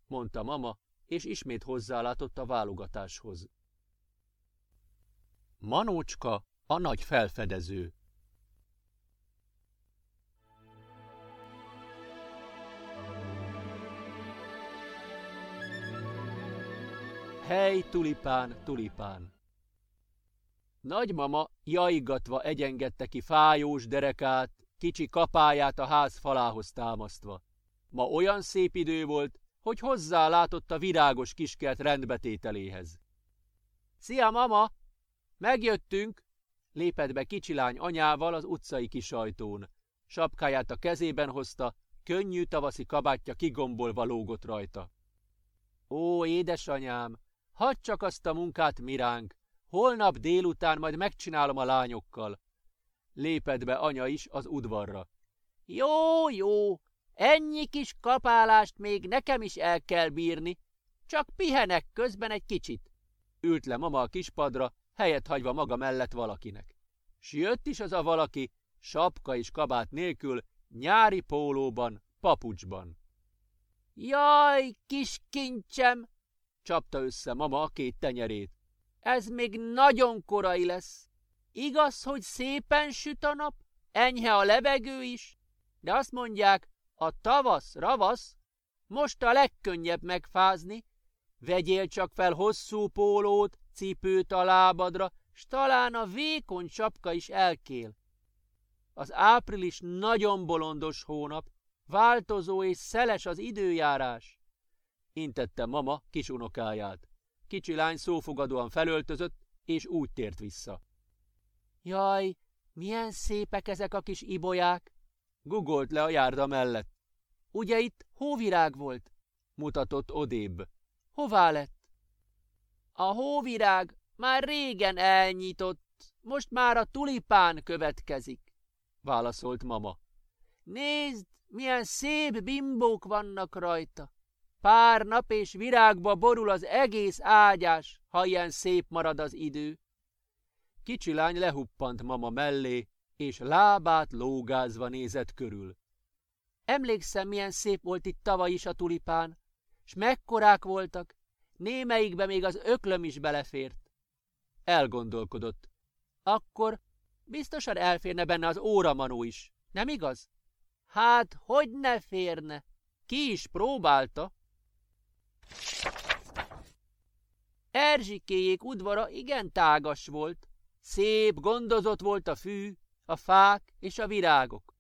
mondta mama, és ismét hozzálátott a válogatáshoz. Manócska a nagy felfedező. Hely, tulipán, tulipán! Nagymama jaigatva egyengedte ki fájós derekát, kicsi kapáját a ház falához támasztva. Ma olyan szép idő volt, hogy hozzálátott a virágos kiskert rendbetételéhez. Szia, mama! Megjöttünk! Lépett be kicsilány anyával az utcai kisajtón. Sapkáját a kezében hozta, könnyű tavaszi kabátja kigombolva lógott rajta. Ó, édesanyám, hadd csak azt a munkát miránk, holnap délután majd megcsinálom a lányokkal. Lépett be anya is az udvarra. Jó, jó, ennyi kis kapálást még nekem is el kell bírni, csak pihenek közben egy kicsit. Ült le mama a kispadra, helyet hagyva maga mellett valakinek. S jött is az a valaki, sapka és kabát nélkül, nyári pólóban, papucsban. Jaj, kis kincsem! Csapta össze mama a két tenyerét. Ez még nagyon korai lesz. Igaz, hogy szépen süt a nap, enyhe a levegő is, de azt mondják, a tavasz, ravasz, most a legkönnyebb megfázni. Vegyél csak fel hosszú pólót, cipőt a lábadra, s talán a vékony sapka is elkél. Az április nagyon bolondos hónap, változó és szeles az időjárás, intette mama kisunokáját. Kicsi lány szófogadóan felöltözött, és úgy tért vissza. Jaj, milyen szépek ezek a kis ibolyák! Gugolt le a járda mellett. Ugye itt hóvirág volt? Mutatott odébb. Hová lett? A hóvirág már régen elnyitott, most már a tulipán következik, válaszolt mama. Nézd, milyen szép bimbók vannak rajta. Pár nap és virágba borul az egész ágyás, ha ilyen szép marad az idő. Kicsi lány lehuppant mama mellé, és lábát lógázva nézett körül. Emlékszem, milyen szép volt itt tavaly is a tulipán, s mekkorák voltak, némelyikbe még az öklöm is belefért. Elgondolkodott. Akkor biztosan elférne benne az óramanó is, nem igaz? Hát, hogy ne férne? Ki is próbálta. Erzsikéjék udvara igen tágas volt, szép gondozott volt a fű, a fák és a virágok.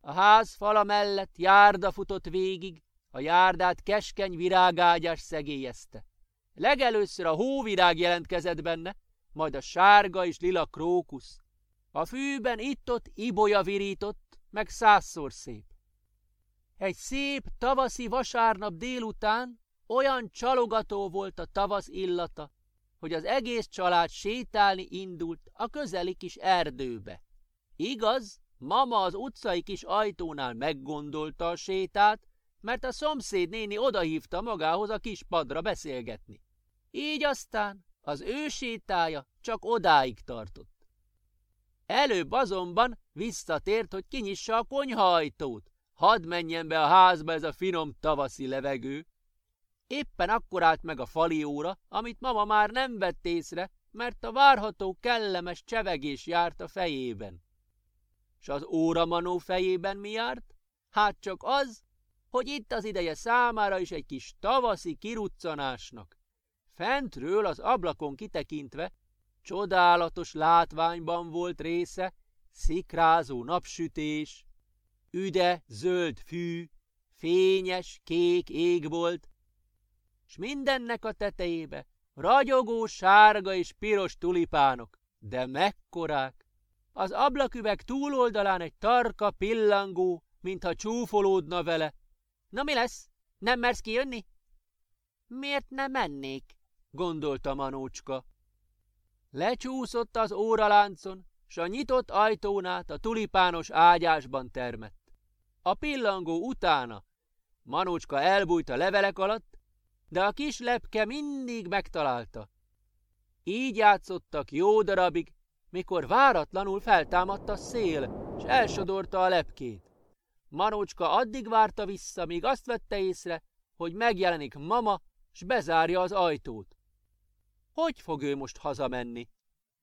A ház fala mellett járda futott végig, a járdát keskeny virágágyás szegélyezte. Legelőször a hóvirág jelentkezett benne, majd a sárga és lila krókusz. A fűben itt-ott ibolya virított, meg százszor szép. Egy szép tavaszi vasárnap délután olyan csalogató volt a tavasz illata, hogy az egész család sétálni indult a közeli kis erdőbe. Igaz, mama az utcai kis ajtónál meggondolta a sétát, mert a szomszéd néni odahívta magához a kis padra beszélgetni. Így aztán az ő sétája csak odáig tartott. Előbb azonban visszatért, hogy kinyissa a konyhaajtót. Hadd menjen be a házba ez a finom tavaszi levegő. Éppen akkor állt meg a falióra, amit mama már nem vett észre, mert a várható kellemes csevegés járt a fejében. S az óramanó fejében mi járt? Hát csak az, hogy itt az ideje számára is egy kis tavaszi kiruccanásnak. Fentről az ablakon kitekintve csodálatos látványban volt része, szikrázó napsütés, üde, zöld fű, fényes, kék égbolt, s mindennek a tetejébe ragyogó sárga és piros tulipánok, de mekkorák! Az ablaküveg túloldalán egy tarka pillangó, mintha csúfolódna vele. Na mi lesz? Nem mersz kijönni? Miért ne mennék? Gondolta Manócska. Lecsúszott az óraláncon, s a nyitott ajtón át a tulipános ágyásban termett. A pillangó utána Manócska elbújt a levelek alatt, de a kis lepke mindig megtalálta. Így játszottak jó darabig, mikor váratlanul feltámadt a szél, s elsodorta a lepkét. Manócska addig várta vissza, míg azt vette észre, hogy megjelenik mama, s bezárja az ajtót. Hogy fog ő most hazamenni?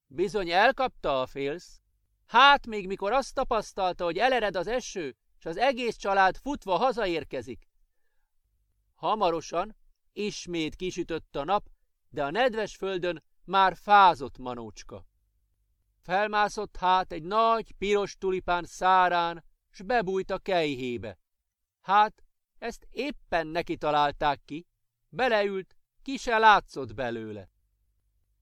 Bizony elkapta a félsz. Hát még mikor azt tapasztalta, hogy elered az eső, s az egész család futva hazaérkezik. Hamarosan ismét kisütött a nap, de a nedves földön már fázott Manócska. Felmászott hát egy nagy, piros tulipán szárán, s bebújt a kejhébe. Hát, ezt éppen neki találták ki, beleült, ki se látszott belőle.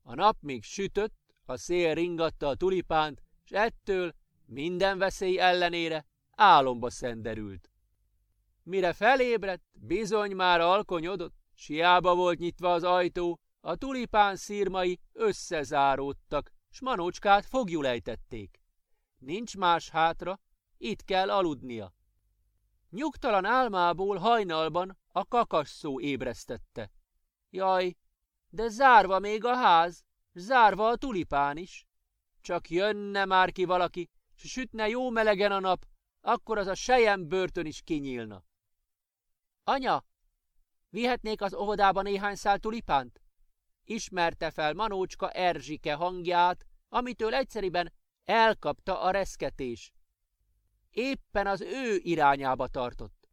A nap még sütött, a szél ringatta a tulipánt, s ettől minden veszély ellenére álomba szenderült. Mire felébredt, bizony már alkonyodott, s hiába volt nyitva az ajtó, a tulipán szirmai összezáródtak, s Manócskát fogjul ejtették. Nincs más hátra, itt kell aludnia. Nyugtalan álmából hajnalban a kakasszó ébresztette. Jaj, de zárva még a ház, zárva a tulipán is. Csak jönne már ki valaki, s sütne jó melegen a nap, akkor az a sejem börtön is kinyílna. Anya, vihetnék az óvodába néhány szál tulipánt? Ismerte fel Manócska Erzsike hangját, amitől egyszeriben elkapta a reszketés. Éppen az ő irányába tartott.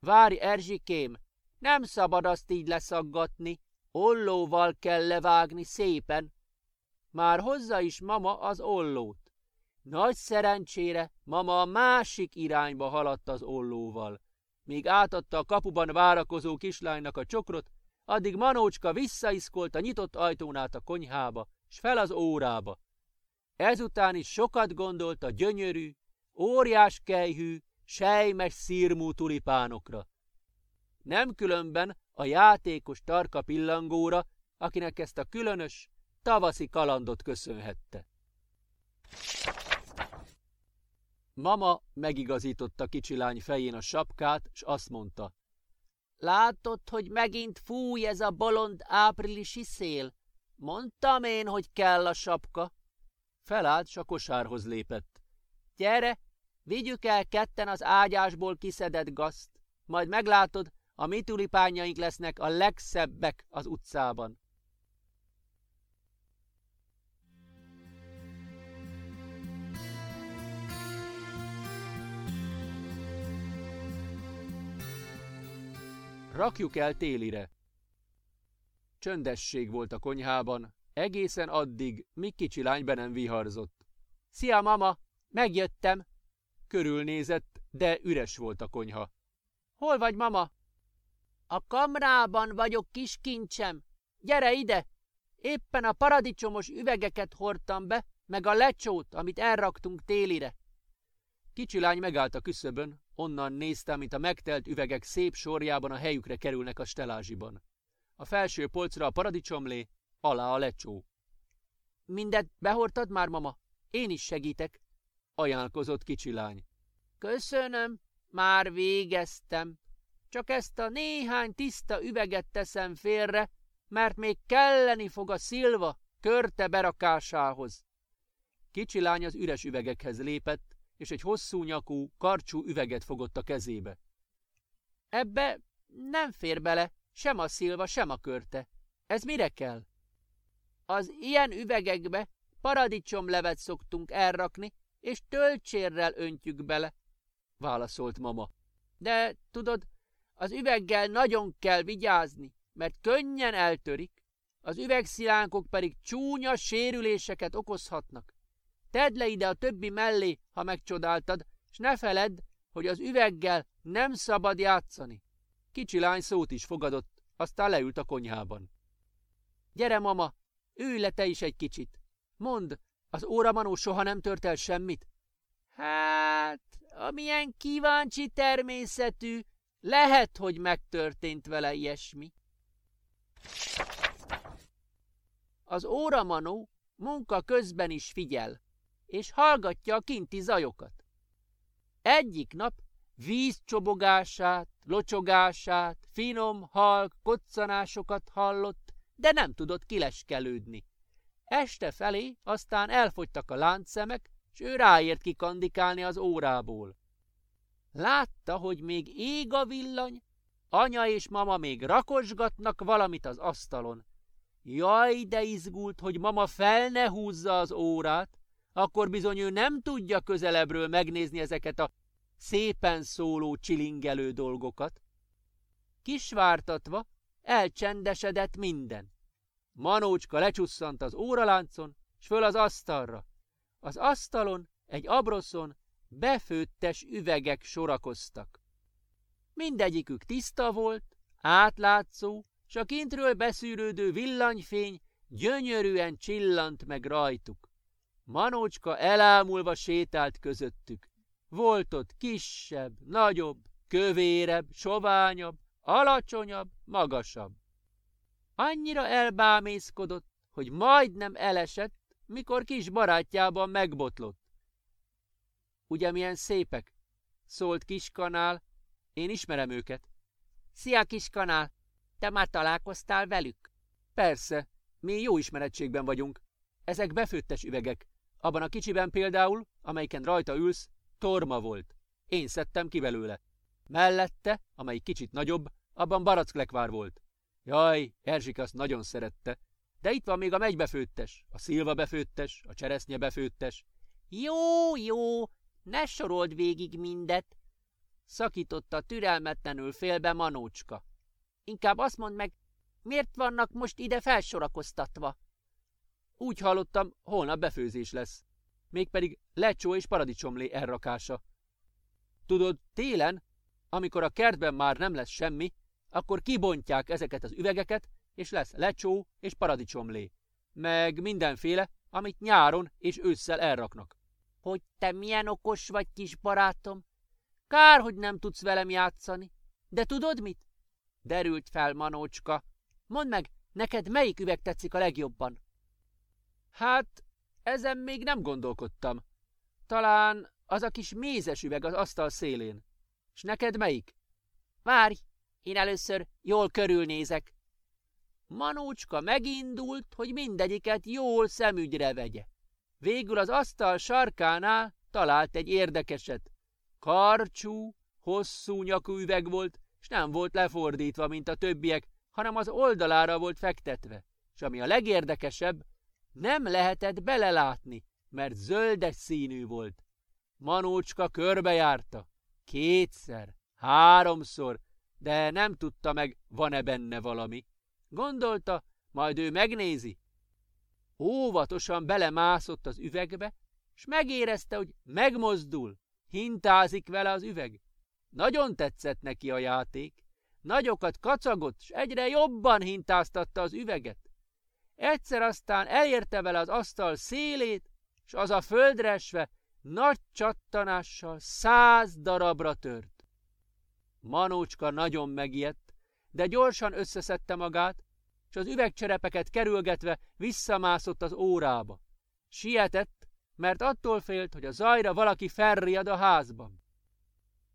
Várj, Erzsikém, nem szabad azt így leszaggatni, ollóval kell levágni szépen. Már hozza is mama az ollót. Nagy szerencsére mama a másik irányba haladt az ollóval. Míg átadta a kapuban várakozó kislánynak a csokrot, addig Manócska visszaiszkolt a nyitott ajtón át a konyhába, s fel az órába. Ezután is sokat gondolt a gyönyörű, óriás kejhű, sejmes szirmú tulipánokra. Nem különben a játékos tarka pillangóra, akinek ezt a különös, tavaszi kalandot köszönhette. Mama megigazította kicsi lány fején a sapkát, s azt mondta: látod, hogy megint fúj ez a bolond áprilisi szél? Mondtam én, hogy kell a sapka. Felállt, s a kosárhoz lépett. Gyere, vigyük el ketten az ágyásból kiszedett gazt, majd meglátod, a mi tulipányaink lesznek a legszebbek az utcában. Rakjuk el télire. Csöndesség volt a konyhában, egészen addig, míg kicsi lány be nem viharzott. Szia, mama, megjöttem! Körülnézett, de üres volt a konyha. Hol vagy, mama? A kamrában vagyok, kis kincsem. Gyere ide! Éppen a paradicsomos üvegeket hordtam be, meg a lecsót, amit elraktunk télire. Kicsi lány megállt a küszöbön, onnan néztem, mint a megtelt üvegek szép sorjában a helyükre kerülnek a stelázsiban. A felső polcra a paradicsomlé, alá a lecsó. Mindet behordtad már, mama? Én is segítek, ajánlkozott kicsi lány. Köszönöm, már végeztem. Csak ezt a néhány tiszta üveget teszem félre, mert még kelleni fog a szilva körte berakásához. Kicsi lány az üres üvegekhez lépett, és egy hosszú nyakú, karcsú üveget fogott a kezébe. Ebbe nem fér bele, sem a szilva, sem a körte. Ez mire kell? Az ilyen üvegekbe paradicsomlevet szoktunk elrakni, és töltsérrel öntjük bele, válaszolt mama. De tudod, az üveggel nagyon kell vigyázni, mert könnyen eltörik, az üvegszilánkok pedig csúnya sérüléseket okozhatnak. Tedd le ide a többi mellé, ha megcsodáltad, s ne feledd, hogy az üveggel nem szabad játszani. Kicsi lány szót is fogadott, aztán leült a konyhában. Gyere, mama, ülj le te is egy kicsit. Mondd, az óramanó soha nem tört el semmit? Hát, amilyen kíváncsi természetű, lehet, hogy megtörtént vele ilyesmi. Az óramanó munka közben is figyel, és hallgatja a kinti zajokat. Egyik nap vízcsobogását, locsogását, finom, halk, koccanásokat hallott, de nem tudott kileskelődni. Este felé aztán elfogytak a láncszemek, s ő ráért kikandikálni az órából. Látta, hogy még ég a villany, anya és mama még rakosgatnak valamit az asztalon. Jaj, de izgult, hogy mama fel ne húzza az órát, akkor bizony ő nem tudja közelebbről megnézni ezeket a szépen szóló, csilingelő dolgokat. Kisvártatva elcsendesedett minden. Manócska lecsusszant az óraláncon, s föl az asztalra. Az asztalon, egy abroszon befőttes üvegek sorakoztak. Mindegyikük tiszta volt, átlátszó, s a kintről beszűrődő villanyfény gyönyörűen csillant meg rajtuk. Manócska elámulva sétált közöttük. Volt ott kisebb, nagyobb, kövérebb, soványabb, alacsonyabb, magasabb. Annyira elbámészkodott, hogy majdnem elesett, mikor kis barátjában megbotlott. Ugye milyen szépek? Szólt Kiskanál. Én ismerem őket. Szia, Kiskanál! Te már találkoztál velük? Persze, mi jó ismerettségben vagyunk. Ezek befőttes üvegek. Abban a kicsiben például, amelyiken rajta ülsz, torma volt. Én szedtem ki belőle. Mellette, amely kicsit nagyobb, abban baracklekvár volt. Jaj, Erzsik azt nagyon szerette. De itt van még a megybefőttes, a szilvabefőttes, a cseresznyebefőttes. Jó, jó, ne sorold végig mindet, szakította türelmetlenül félbe Manócska. Inkább azt mondd meg, miért vannak most ide felsorakoztatva? Úgy hallottam, holnap befőzés lesz. Mégpedig lecsó és paradicsomlé elrakása. Tudod, télen, amikor a kertben már nem lesz semmi, akkor kibontják ezeket az üvegeket, és lesz lecsó és paradicsomlé. Meg mindenféle, amit nyáron és ősszel elraknak. Hogy te milyen okos vagy, kis barátom! Kár, hogy nem tudsz velem játszani. De tudod mit? Derült fel Manócska. Mondd meg, neked melyik üveg tetszik a legjobban? Hát, ezen még nem gondolkodtam. Talán az a kis mézes üveg az asztal szélén. S neked melyik? Várj, én először jól körülnézek. Manócska megindult, hogy mindegyiket jól szemügyre vegye. Végül az asztal sarkánál talált egy érdekeset. Karcsú, hosszú nyakú üveg volt, s nem volt lefordítva, mint a többiek, hanem az oldalára volt fektetve. S ami a legérdekesebb, nem lehetett belelátni, mert zöldes színű volt. Manócska körbejárta. 2-szer, 3-szor, de nem tudta meg, van-e benne valami. Gondolta, majd ő megnézi. Óvatosan belemászott az üvegbe, s megérezte, hogy megmozdul, hintázik vele az üveg. Nagyon tetszett neki a játék. Nagyokat kacagott, s egyre jobban hintáztatta az üveget. Egyszer aztán elérte vele az asztal szélét, s az a földre esve nagy csattanással 100 darabra tört. Manócska nagyon megijedt, de gyorsan összeszedte magát, s az üvegcserepeket kerülgetve visszamászott az órába. Sietett, mert attól félt, hogy a zajra valaki felriad a házban.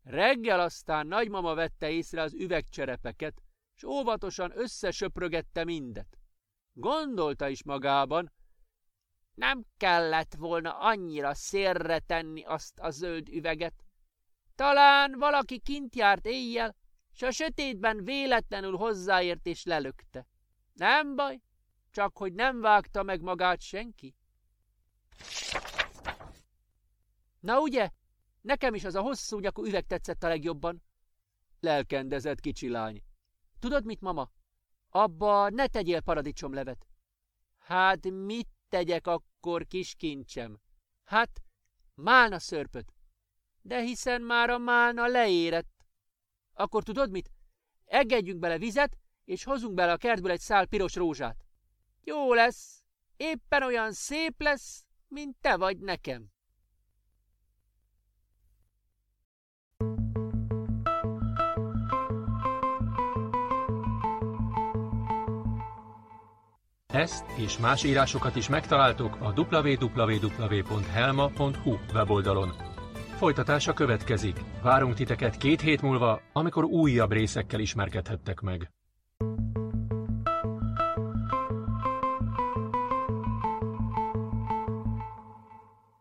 Reggel aztán nagymama vette észre az üvegcserepeket, s óvatosan összesöprögette mindet. Gondolta is magában, nem kellett volna annyira szélre tenni azt a zöld üveget. Talán valaki kint járt éjjel, s a sötétben véletlenül hozzáért és lelökte. Nem baj, csak hogy nem vágta meg magát senki. Na ugye, nekem is az a hosszú nyakú üveg tetszett a legjobban, lelkendezett kicsi lány. Tudod mit, mama? Abba ne tegyél paradicsomlevet. Hát mit tegyek akkor, kis kincsem? Hát, málna szörpöt. De hiszen már a málna leérett. Akkor tudod mit? Engedjünk bele vizet, és hozunk bele a kertből egy szál piros rózsát. Jó lesz, éppen olyan szép lesz, mint te vagy nekem. Ezt és más írásokat is megtaláltok a www.helma.hu weboldalon. Folytatása következik. Várunk titeket 2 hét múlva, amikor újabb részekkel ismerkedhettek meg.